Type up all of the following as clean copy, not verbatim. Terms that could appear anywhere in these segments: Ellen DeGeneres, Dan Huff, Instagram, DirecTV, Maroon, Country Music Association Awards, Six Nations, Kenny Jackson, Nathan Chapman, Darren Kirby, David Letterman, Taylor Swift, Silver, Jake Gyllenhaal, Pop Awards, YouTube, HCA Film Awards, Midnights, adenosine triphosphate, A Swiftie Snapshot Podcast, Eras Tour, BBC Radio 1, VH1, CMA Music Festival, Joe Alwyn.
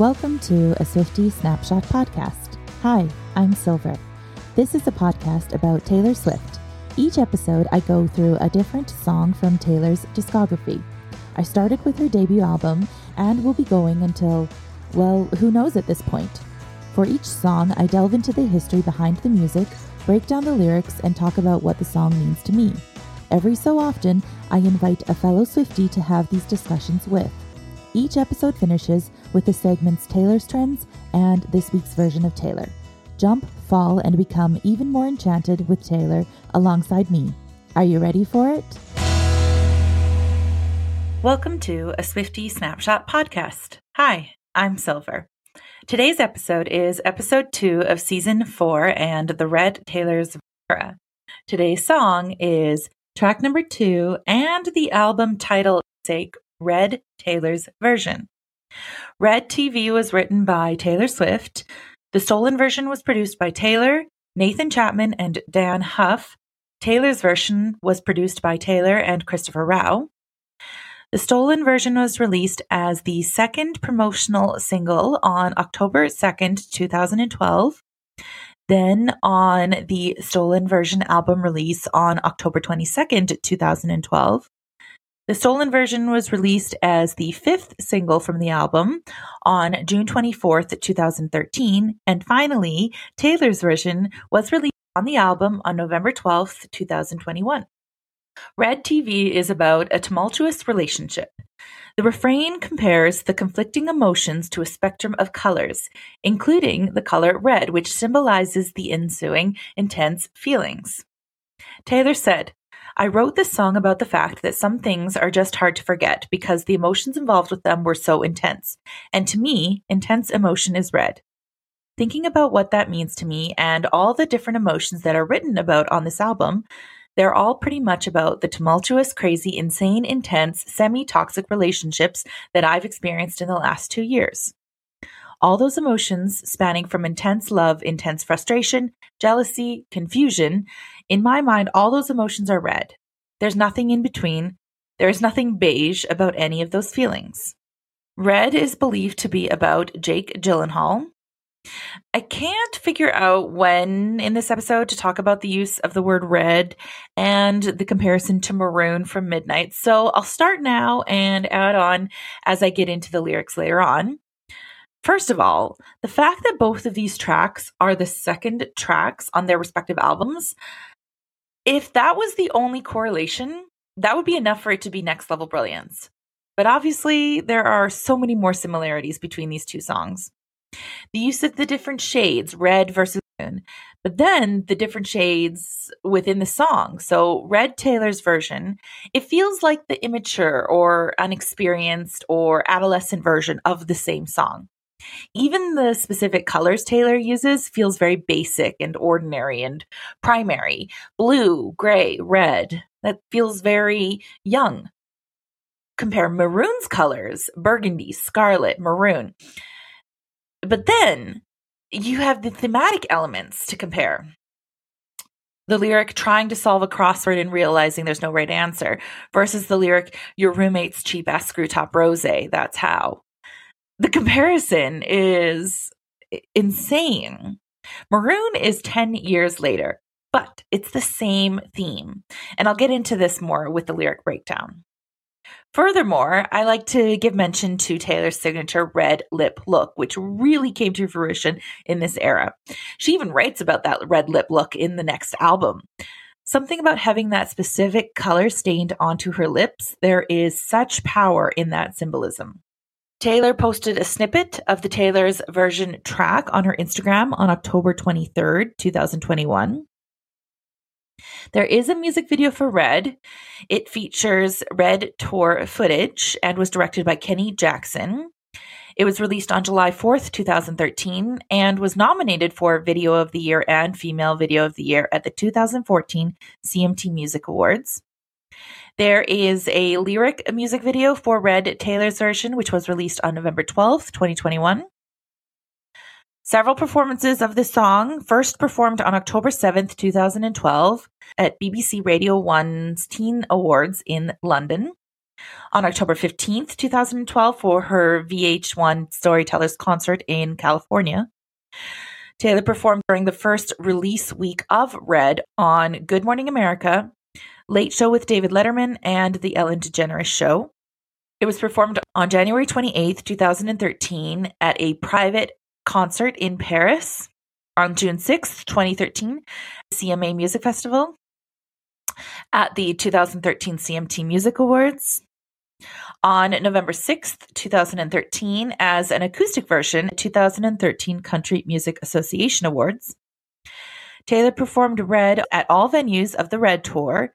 Welcome to A Swiftie Snapshot Podcast. Hi, I'm Silver. This is a podcast about Taylor Swift. Each episode, I go through a different song from Taylor's discography. I started with her debut album, and we'll be going until, well, who knows at this point. For each song, I delve into the history behind the music, break down the lyrics, and talk about what the song means to me. Every so often, I invite a fellow Swiftie to have these discussions with. Each episode finishes with the segments Taylor's Trends and This Week's Version of Taylor. Jump, fall, and become even more enchanted with Taylor alongside me. Are you ready for it? Welcome to A Swiftie Snapshot Podcast. Hi, I'm Silver. Today's episode is episode 2 of season 4 and the Red (Taylor's Version). Today's song is track number 2 and the album title sake Red (Taylor's Version). Red TV was written by Taylor Swift. The stolen version was produced by Taylor, Nathan Chapman, and Dan Huff. Taylor's version was produced by Taylor and Christopher Rao. The stolen version was released as the second promotional single on October 2nd, 2012. Then on the stolen version album release on October 22nd, 2012. The stolen version was released as the fifth single from the album on June 24th, 2013. And finally, Taylor's version was released on the album on November 12th, 2021. Red TV is about a tumultuous relationship. The refrain compares the conflicting emotions to a spectrum of colors, including the color red, which symbolizes the ensuing intense feelings. Taylor said, "I wrote this song about the fact that some things are just hard to forget because the emotions involved with them were so intense. And to me, intense emotion is red. Thinking about what that means to me and all the different emotions that are written about on this album, they're all pretty much about the tumultuous, crazy, insane, intense, semi-toxic relationships that I've experienced in the last 2 years. All those emotions spanning from intense love, intense frustration, jealousy, confusion. In my mind, all those emotions are red. There's nothing in between. There is nothing beige about any of those feelings." Red is believed to be about Jake Gyllenhaal. I can't figure out when in this episode to talk about the use of the word red and the comparison to Maroon from Midnights, so I'll start now and add on as I get into the lyrics later on. First of all, the fact that both of these tracks are the second tracks on their respective albums, if that was the only correlation, that would be enough for it to be next level brilliance. But obviously, there are so many more similarities between these two songs. The use of the different shades, red versus maroon, but then the different shades within the song. So Red (Taylor's Version), it feels like the immature or unexperienced or adolescent version of the same song. Even the specific colors Taylor uses feels very basic and ordinary and primary. Blue, gray, red. That feels very young. Compare Maroon's colors, burgundy, scarlet, maroon. But then you have the thematic elements to compare. The lyric, "trying to solve a crossword and realizing there's no right answer," versus the lyric, "your roommate's cheap-ass screw-top rosé, that's how." The comparison is insane. Maroon is 10 years later, but it's the same theme. And I'll get into this more with the lyric breakdown. Furthermore, I like to give mention to Taylor's signature red lip look, which really came to fruition in this era. She even writes about that red lip look in the next album. Something about having that specific color stained onto her lips, there is such power in that symbolism. Taylor posted a snippet of the Taylor's version track on her Instagram on October 23rd, 2021. There is a music video for Red. It features Red tour footage and was directed by Kenny Jackson. It was released on July 4th, 2013, and was nominated for Video of the Year and Female Video of the Year at the 2014 CMT Music Awards. There is a lyric music video for Red (Taylor's Version), which was released on November 12th, 2021. Several performances of the song, first performed on October 7th, 2012 at BBC Radio 1's Teen Awards in London. on October 15th, 2012 for her VH1 Storytellers concert in California. Taylor performed during the first release week of Red on Good Morning America, Late Show with David Letterman, and The Ellen DeGeneres Show. It was performed on January 28th, 2013 at a private concert in Paris. On June 6th, 2013, CMA Music Festival, at the 2013 CMT Music Awards. On November 6th, 2013, as an acoustic version, 2013 Country Music Association Awards. Taylor performed Red at all venues of the Red Tour.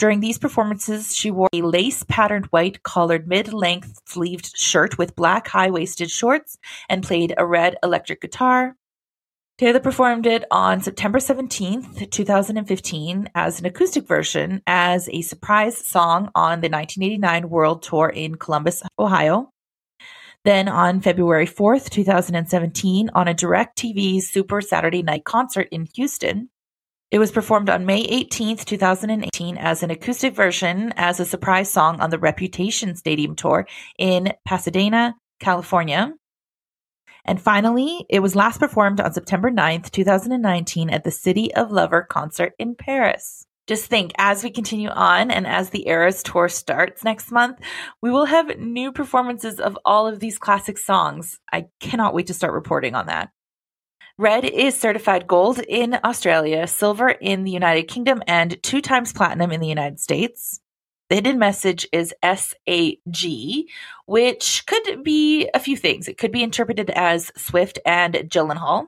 During these performances, she wore a lace-patterned white-collared mid-length sleeved shirt with black high-waisted shorts and played a red electric guitar. Taylor performed it on September 17th, 2015 as an acoustic version as a surprise song on the 1989 World Tour in Columbus, Ohio. Then on February 4th, 2017 on a DirecTV Super Saturday Night concert in Houston. It was performed on May 18th, 2018 as an acoustic version as a surprise song on the Reputation Stadium Tour in Pasadena, California. And finally, it was last performed on September 9th, 2019 at the City of Lover concert in Paris. Just think, as we continue on and as the Eras Tour starts next month, we will have new performances of all of these classic songs. I cannot wait to start reporting on that. Red is certified gold in Australia, silver in the United Kingdom, and 2 times platinum in the United States. The hidden message is SAG, which could be a few things. It could be interpreted as Swift and Gyllenhaal,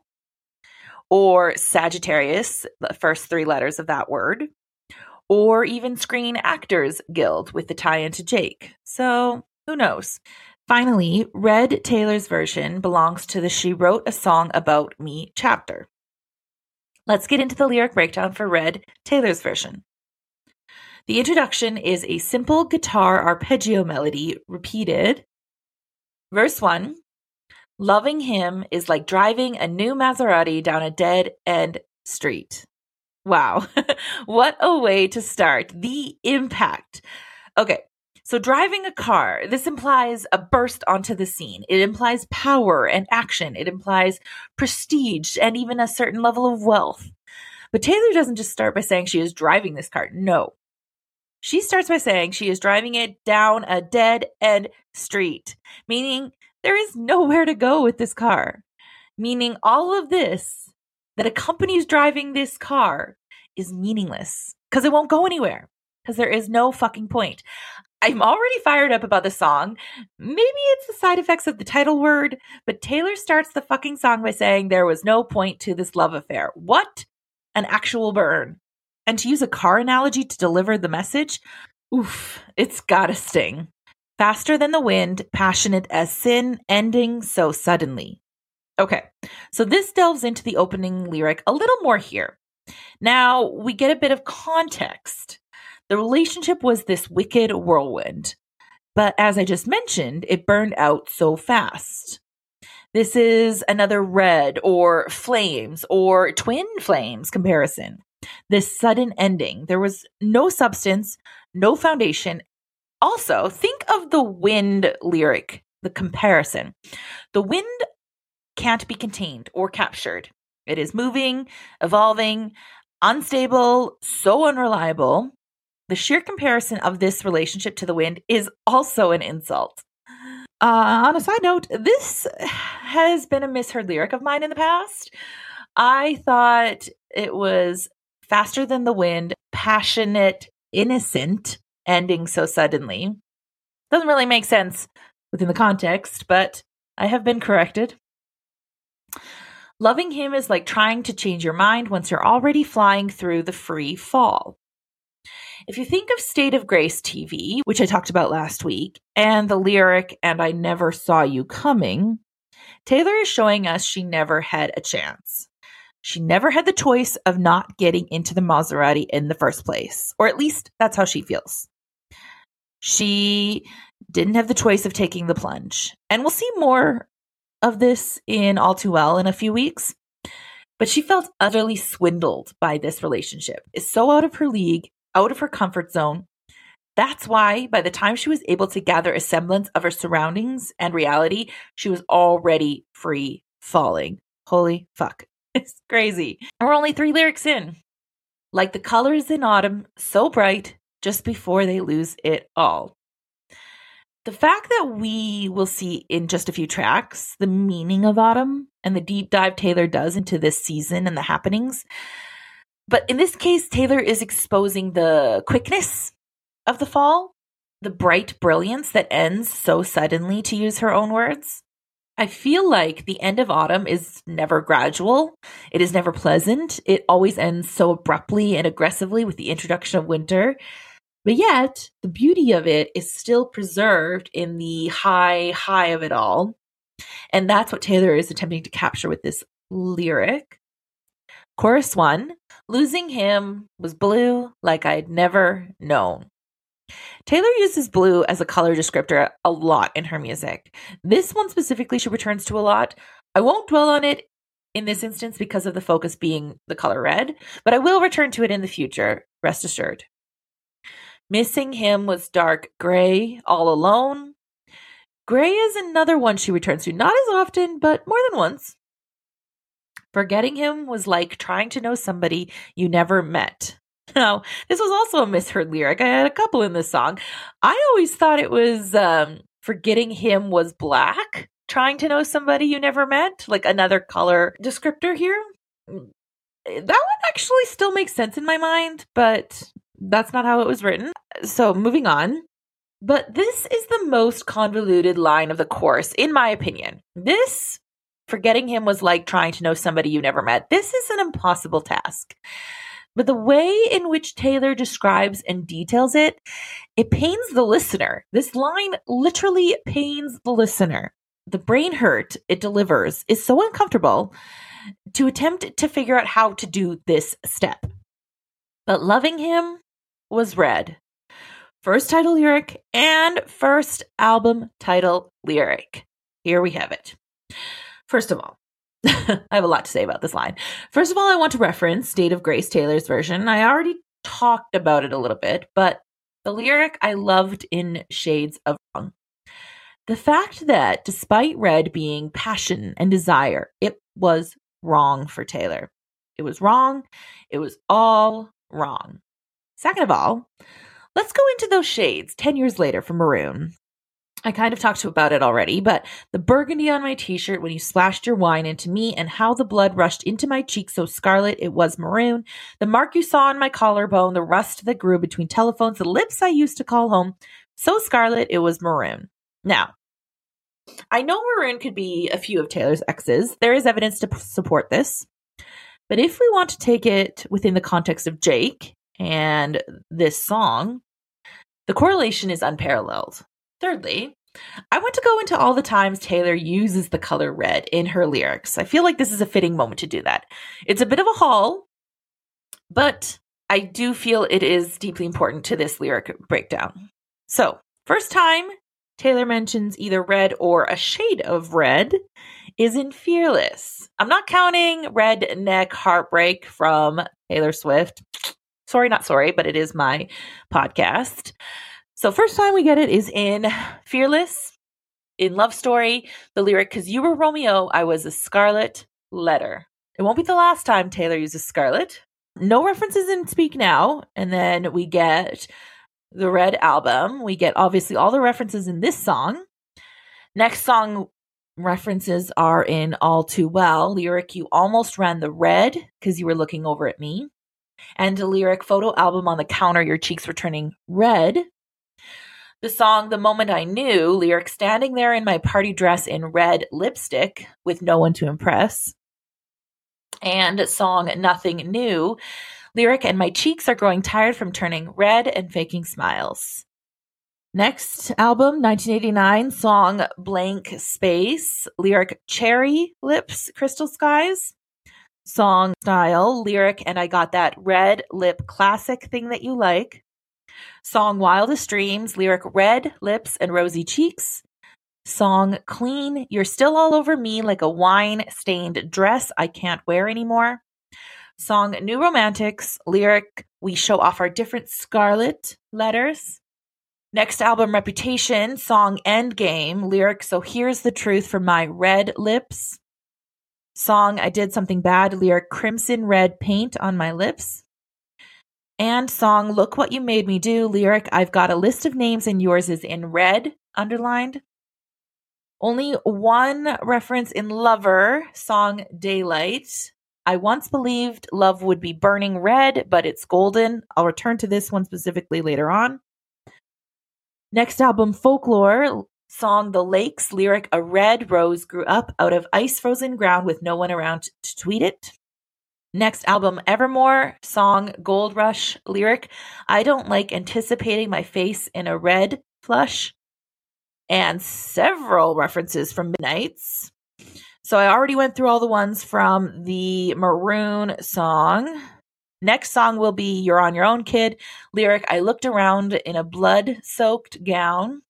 or Sagittarius, the first 3 letters of that word, or even Screen Actors Guild with the tie-in to Jake. So who knows? Finally, Red Taylor's Version belongs to the She Wrote a Song About Me chapter. Let's get into the lyric breakdown for Red Taylor's Version. The introduction is a simple guitar arpeggio melody repeated. Verse 1, loving him is like driving a new Maserati down a dead-end street. Wow, what a way to start. The impact. Okay, so driving a car, this implies a burst onto the scene. It implies power and action. It implies prestige and even a certain level of wealth. But Taylor doesn't just start by saying she is driving this car. No. She starts by saying she is driving it down a dead-end street, meaning there is nowhere to go with this car, meaning all of this that accompanies driving this car is meaningless because it won't go anywhere because there is no fucking point. I'm already fired up about the song. Maybe it's the side effects of the title word, but Taylor starts the fucking song by saying there was no point to this love affair. What an actual burn. And to use a car analogy to deliver the message, oof, it's gotta sting. Faster than the wind, passionate as sin, ending so suddenly. Okay, so this delves into the opening lyric a little more here. Now we get a bit of context. The relationship was this wicked whirlwind, but as I just mentioned, it burned out so fast. This is another red or flames or twin flames comparison. This sudden ending. There was no substance, no foundation. Also, think of the wind lyric, the comparison. The wind can't be contained or captured. It is moving, evolving, unstable, so unreliable. The sheer comparison of this relationship to the wind is also an insult. On a side note, this has been a misheard lyric of mine in the past. I thought it was faster than the wind, passionate, innocent, ending so suddenly. Doesn't really make sense within the context, but I have been corrected. Loving him is like trying to change your mind once you're already flying through the free fall. If you think of State of Grace TV, which I talked about last week, and the lyric, and I never saw you coming, Taylor is showing us she never had a chance. She never had the choice of not getting into the Maserati in the first place, or at least that's how she feels. She didn't have the choice of taking the plunge. And we'll see more of this in All Too Well in a few weeks. But she felt utterly swindled by this relationship. It's so out of her league, out of her comfort zone, That's why by the time she was able to gather a semblance of her surroundings and reality, she was already free falling. Holy fuck. It's crazy. And we're only 3 lyrics in. Like the colors in autumn, so bright, just before they lose it all. The fact that we will see in just a few tracks the meaning of autumn and the deep dive Taylor does into this season and the happenings. But in this case, Taylor is exposing the quickness of the fall, the bright brilliance that ends so suddenly, to use her own words. I feel like the end of autumn is never gradual. It is never pleasant. It always ends so abruptly and aggressively with the introduction of winter. But yet, the beauty of it is still preserved in the high of it all. And that's what Taylor is attempting to capture with this lyric. Chorus 1, losing him was blue like I'd never known. Taylor uses blue as a color descriptor a lot in her music. This one specifically she returns to a lot. I won't dwell on it in this instance because of the focus being the color red, but I will return to it in the future, rest assured. Missing him was dark gray, all alone. Gray is another one she returns to, not as often, but more than once. Forgetting him was like trying to know somebody you never met. Now, this was also a misheard lyric. I had a couple in this song. I always thought it was forgetting him was black, trying to know somebody you never met, like another color descriptor here. That one actually still makes sense in my mind, but that's not how it was written. So moving on. But this is the most convoluted line of the chorus, in my opinion. This, forgetting him was like trying to know somebody you never met. This is an impossible task. But the way in which Taylor describes and details it, it pains the listener. This line literally pains the listener. The brain hurt it delivers is so uncomfortable to attempt to figure out how to do this step. But loving him was red. First title lyric and first album title lyric. Here we have it. First of all, I have a lot to say about this line. First of all, I want to reference State of Grace, Taylor's Version. I already talked about it a little bit, but the lyric I loved in Shades of Wrong. The fact that despite red being passion and desire, it was wrong for Taylor. It was wrong. It was all wrong. Second of all, let's go into those shades 10 years later from Maroon. I kind of talked about it already, but the burgundy on my t-shirt when you splashed your wine into me and how the blood rushed into my cheek so scarlet it was maroon, the mark you saw on my collarbone, the rust that grew between telephones, the lips I used to call home, so scarlet it was maroon. Now, I know Maroon could be a few of Taylor's exes. There is evidence to support this. But if we want to take it within the context of Jake and this song, the correlation is unparalleled. Thirdly, I want to go into all the times Taylor uses the color red in her lyrics. I feel like this is a fitting moment to do that. It's a bit of a haul, but I do feel it is deeply important to this lyric breakdown. So, first time Taylor mentions either red or a shade of red is in Fearless. I'm not counting Redneck Heartbreak from Taylor Swift. Sorry, not sorry, but it is my podcast. So first time we get it is in Fearless, in Love Story, the lyric, because you were Romeo, I was a scarlet letter. It won't be the last time Taylor uses scarlet. No references in Speak Now. And then we get the Red album. We get obviously all the references in this song. Next song references are in All Too Well, lyric, you almost ran the red because you were looking over at me. And the lyric, photo album on the counter, your cheeks were turning red. The song, The Moment I Knew, lyric, standing there in my party dress in red lipstick with no one to impress. And song, Nothing New, lyric, and my cheeks are growing tired from turning red and faking smiles. Next album, 1989, song, Blank Space, lyric, cherry lips, crystal skies. Song, Style, lyric, and I got that red lip classic thing that you like. Song Wildest Dreams, lyric, red lips and rosy cheeks. Song Clean, you're still all over me like a wine-stained dress I can't wear anymore. Song New Romantics, lyric, we show off our different scarlet letters. Next album, Reputation, song Endgame, lyrics, so here's the truth from my red lips. Song I Did Something Bad, lyric, crimson red paint on my lips. And song Look What You Made Me Do, lyric, I've got a list of names and yours is in red, underlined. Only one reference in Lover, song Daylight. I once believed love would be burning red, but it's golden. I'll return to this one specifically later on. Next album, Folklore, song The Lakes, lyric, a red rose grew up out of ice-frozen ground with no one around to tweet it. Next album, Evermore, song Gold Rush, lyric, I don't like anticipating my face in a red flush. And several references from Midnights. So I already went through all the ones from the Maroon song. Next song will be You're On Your Own, Kid. Lyric, I looked around in a blood-soaked gown.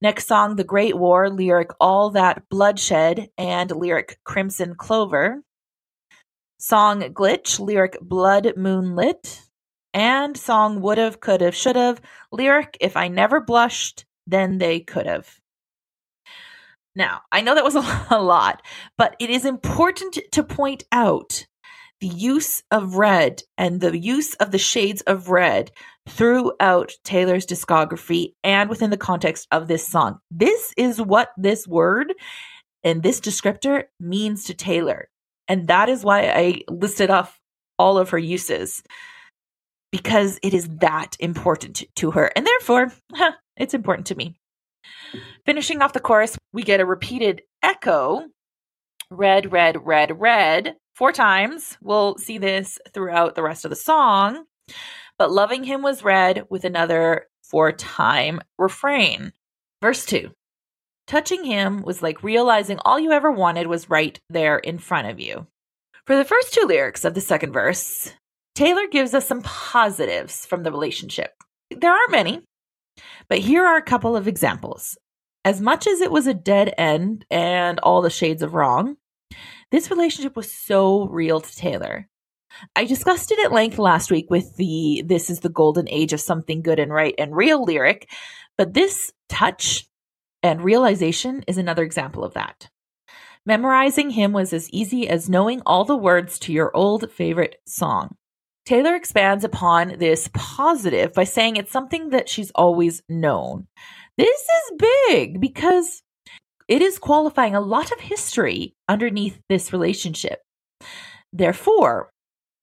Next song, The Great War. Lyric, all that bloodshed. And lyric, Crimson Clover. Song, Glitch. Lyric, blood moonlit. And song, Would've, Could've, Should've. Lyric, if I never blushed, then they could've. Now, I know that was a lot, but it is important to point out the use of red and the use of the shades of red throughout Taylor's discography and within the context of this song. This is what this word and this descriptor means to Taylor. And that is why I listed off all of her uses, because it is that important to her. And therefore, it's important to me. Finishing off the chorus, we get a repeated echo. Red, red, red, red. 4 times. We'll see this throughout the rest of the song. But loving him was red with another 4-time refrain. Verse 2. Touching him was like realizing all you ever wanted was right there in front of you. For the first 2 lyrics of the second verse, Taylor gives us some positives from the relationship. There aren't many, but here are a couple of examples. As much as it was a dead end and all the shades of wrong, this relationship was so real to Taylor. I discussed it at length last week with the This is the Golden Age of Something Good and Right and Real lyric, but this touch and realization is another example of that. Memorizing him was as easy as knowing all the words to your old favorite song. Taylor expands upon this positive by saying it's something that she's always known. This is big because it is qualifying a lot of history underneath this relationship. Therefore,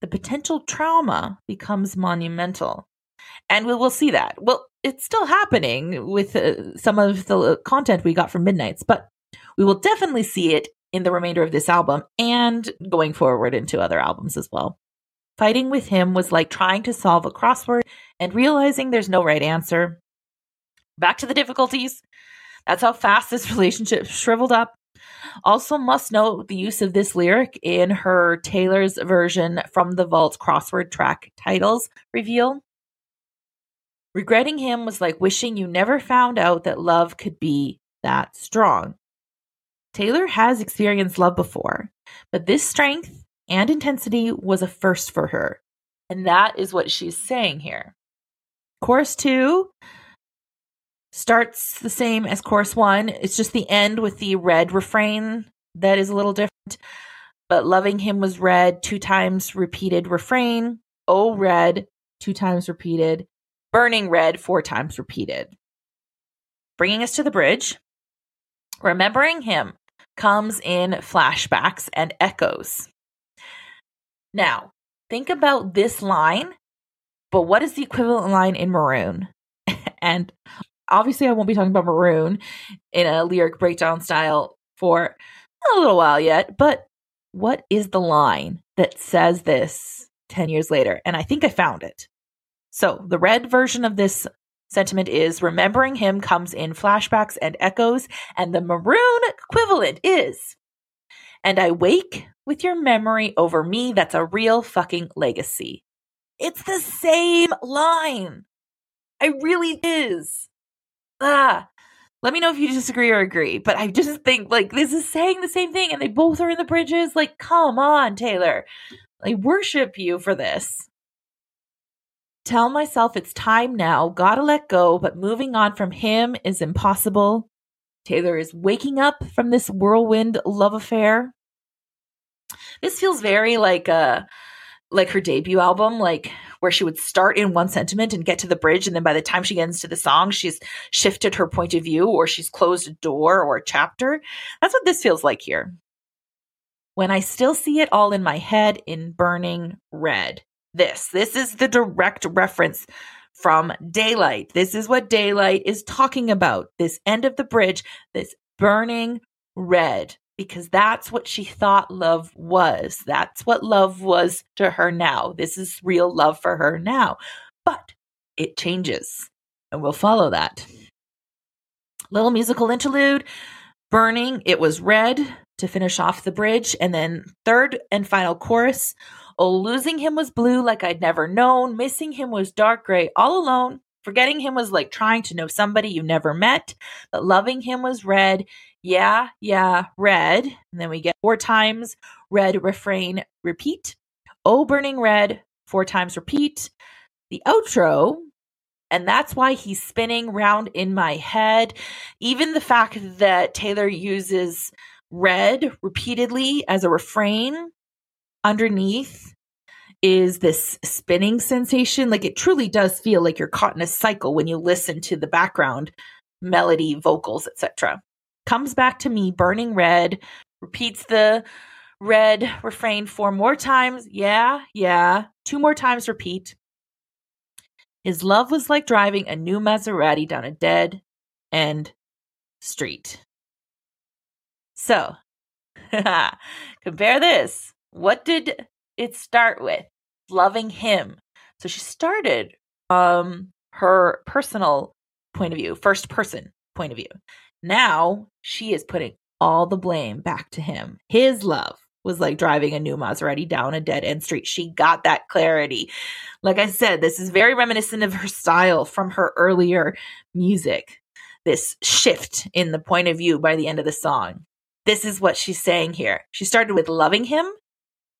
the potential trauma becomes monumental. And we will see that. Well, it's still happening with some of the content we got from Midnights, but we will definitely see it in the remainder of this album and going forward into other albums as well. Fighting with him was like trying to solve a crossword and realizing there's no right answer. Back to the difficulties. That's how fast this relationship shriveled up. Also must note the use of this lyric in her Taylor's Version from the Vault crossword track titles reveal. Regretting him was like wishing you never found out that love could be that strong. Taylor has experienced love before, but this strength and intensity was a first for her. And that is what she's saying here. Chorus 2 starts the same as chorus 1. It's just the end with the red refrain that is a little different. But loving him was red, 2 times repeated refrain. Oh, red, 2 times repeated. Burning red, 4 times repeated. Bringing us to the bridge. Remembering him comes in flashbacks and echoes. Now, think about this line, but what is the equivalent line in Maroon? And obviously, I won't be talking about Maroon in a lyric breakdown style for a little while yet, but what is the line that says this 10 years later? And I think I found it. So the red version of this sentiment is remembering him comes in flashbacks and echoes, and the Maroon equivalent is, and I wake with your memory over me. That's a real fucking legacy. It's the same line. It really is. Let me know if you disagree or agree, but I just think like this is saying the same thing and they both are in the bridges. Like, come on, Taylor. I worship you for this. Tell myself it's time now, gotta let go, but moving on from him is impossible. Taylor is waking up from this whirlwind love affair. This feels very like her debut album, like where she would start in one sentiment and get to the bridge, and then by the time she gets to the song, she's shifted her point of view, or she's closed a door or a chapter. That's what this feels like here. When I still see it all in my head in burning red. This is the direct reference from Daylight. This is what Daylight is talking about. This end of the bridge, this burning red, because that's what she thought love was. That's what love was to her now. This is real love for her now, but it changes, and we'll follow that. Little musical interlude, burning, it was red to finish off the bridge, and then third and final chorus. Oh, losing him was blue like I'd never known. Missing him was dark gray all alone. Forgetting him was like trying to know somebody you never met. But loving him was red. Yeah, yeah, red. And then we get four times red, refrain, repeat. Oh, burning red, four times repeat. The outro. And that's why he's spinning round in my head. Even the fact that Taylor uses red repeatedly as a refrain underneath is this spinning sensation. Like, it truly does feel like you're caught in a cycle when you listen to the background melody, vocals, etc. Comes back to me, burning red, repeats the red refrain four more times. Yeah, yeah, two more times repeat. His love was like driving a new Maserati down a dead end street. So compare this. What did it start with? Loving him. So she started her personal point of view, first person point of view. Now she is putting all the blame back to him. His love was like driving a new Maserati down a dead end street. She got that clarity. Like I said, this is very reminiscent of her style from her earlier music. This shift in the point of view by the end of the song. This is what she's saying here. She started with loving him.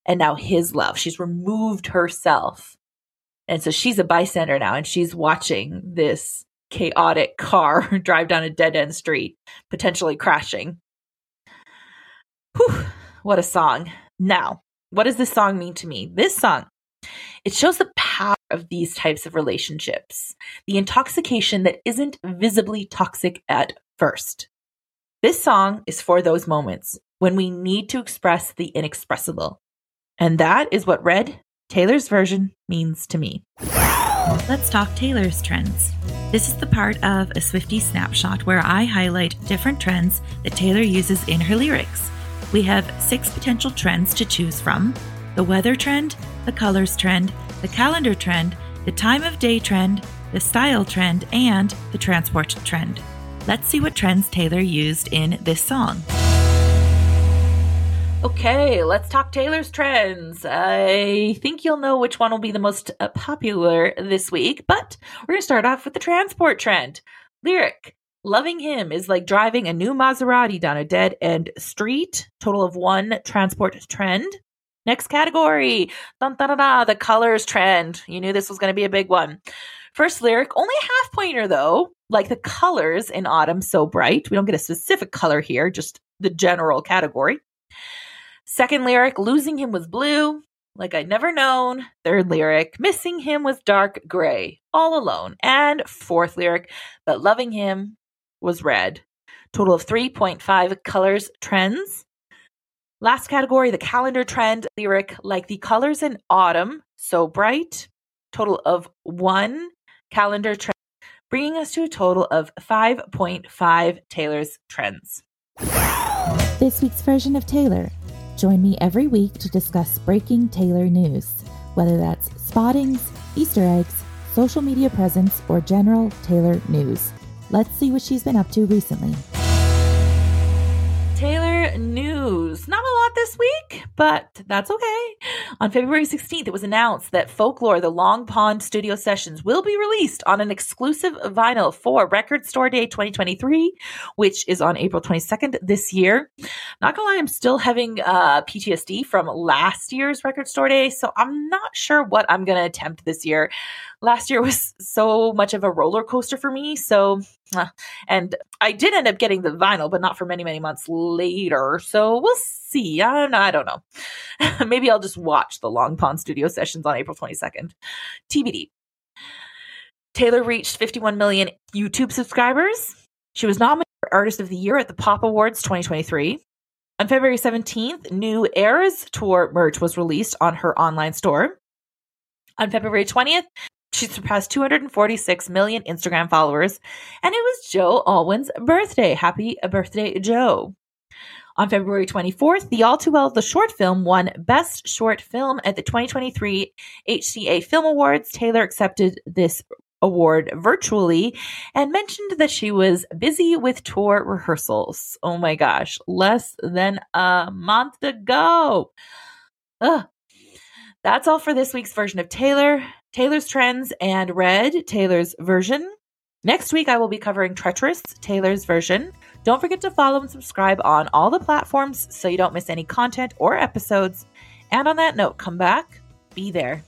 And now his love. She's removed herself. And so she's a bystander now, and she's watching this chaotic car drive down a dead-end street, potentially crashing. Whew, what a song. Now, what does this song mean to me? This song, it shows the power of these types of relationships, the intoxication that isn't visibly toxic at first. This song is for those moments when we need to express the inexpressible. And that is what Red, Taylor's Version, means to me. Let's talk Taylor's Trends. This is the part of A Swiftie Snapshot where I highlight different trends that Taylor uses in her lyrics. We have 6 potential trends to choose from: the weather trend, the colors trend, the calendar trend, the time of day trend, the style trend, and the transport trend. Let's see what trends Taylor used in this song. Okay, let's talk Taylor's Trends. I think you'll know which one will be the most popular this week, but we're going to start off with the transport trend. Lyric, loving him is like driving a new Maserati down a dead-end street. Total of 1 transport trend. Next category, dun, dun, dun, dun, the colors trend. You knew this was going to be a big one. First lyric, only a half pointer though, like the colors in autumn so bright. We don't get a specific color here, just the general category. Second lyric, losing him was blue, like I'd never known. Third lyric, missing him was dark gray, all alone. And fourth lyric, but loving him was red. Total of 3.5 colors trends. Last category, the calendar trend. Lyric, like the colors in autumn, so bright. Total of 1 calendar trend, bringing us to a total of 5.5 Taylor's Trends. This week's version of Taylor. Join me every week to discuss breaking Taylor news, whether that's spottings, Easter eggs, social media presence, or general Taylor news. Let's see what she's been up to recently. Taylor news. Not a lot this week. week, but that's okay. On February 16th, it was announced that Folklore, the Long Pond Studio Sessions, will be released on an exclusive vinyl for Record Store Day 2023, which is on April 22nd this year. Not gonna lie, I'm still having PTSD from last year's Record Store Day, so I'm not sure what I'm gonna attempt this year. Last year was so much of a roller coaster for me, so... And I did end up getting the vinyl, but not for many, many months later. So we'll see. I don't know. Maybe I'll just watch the Long Pond Studio Sessions on April 22nd. TBD. Taylor reached 51 million YouTube subscribers. She was nominated for Artist of the Year at the Pop Awards 2023. On February 17th, new Eras Tour merch was released on her online store. On February 20th, she surpassed 246 million Instagram followers, and it was Joe Alwyn's birthday. Happy birthday, Joe. On February 24th, The All Too Well, the short film, won Best Short Film at the 2023 HCA Film Awards. Taylor accepted this award virtually and mentioned that she was busy with tour rehearsals. Oh my gosh, less than a month ago. Ugh. That's all for this week's version of Taylor, Taylor's Trends, and Red (Taylor's Version). Next week, I will be covering Treacherous (Taylor's Version). Don't forget to follow and subscribe on all the platforms so you don't miss any content or episodes. And on that note, come back, be there.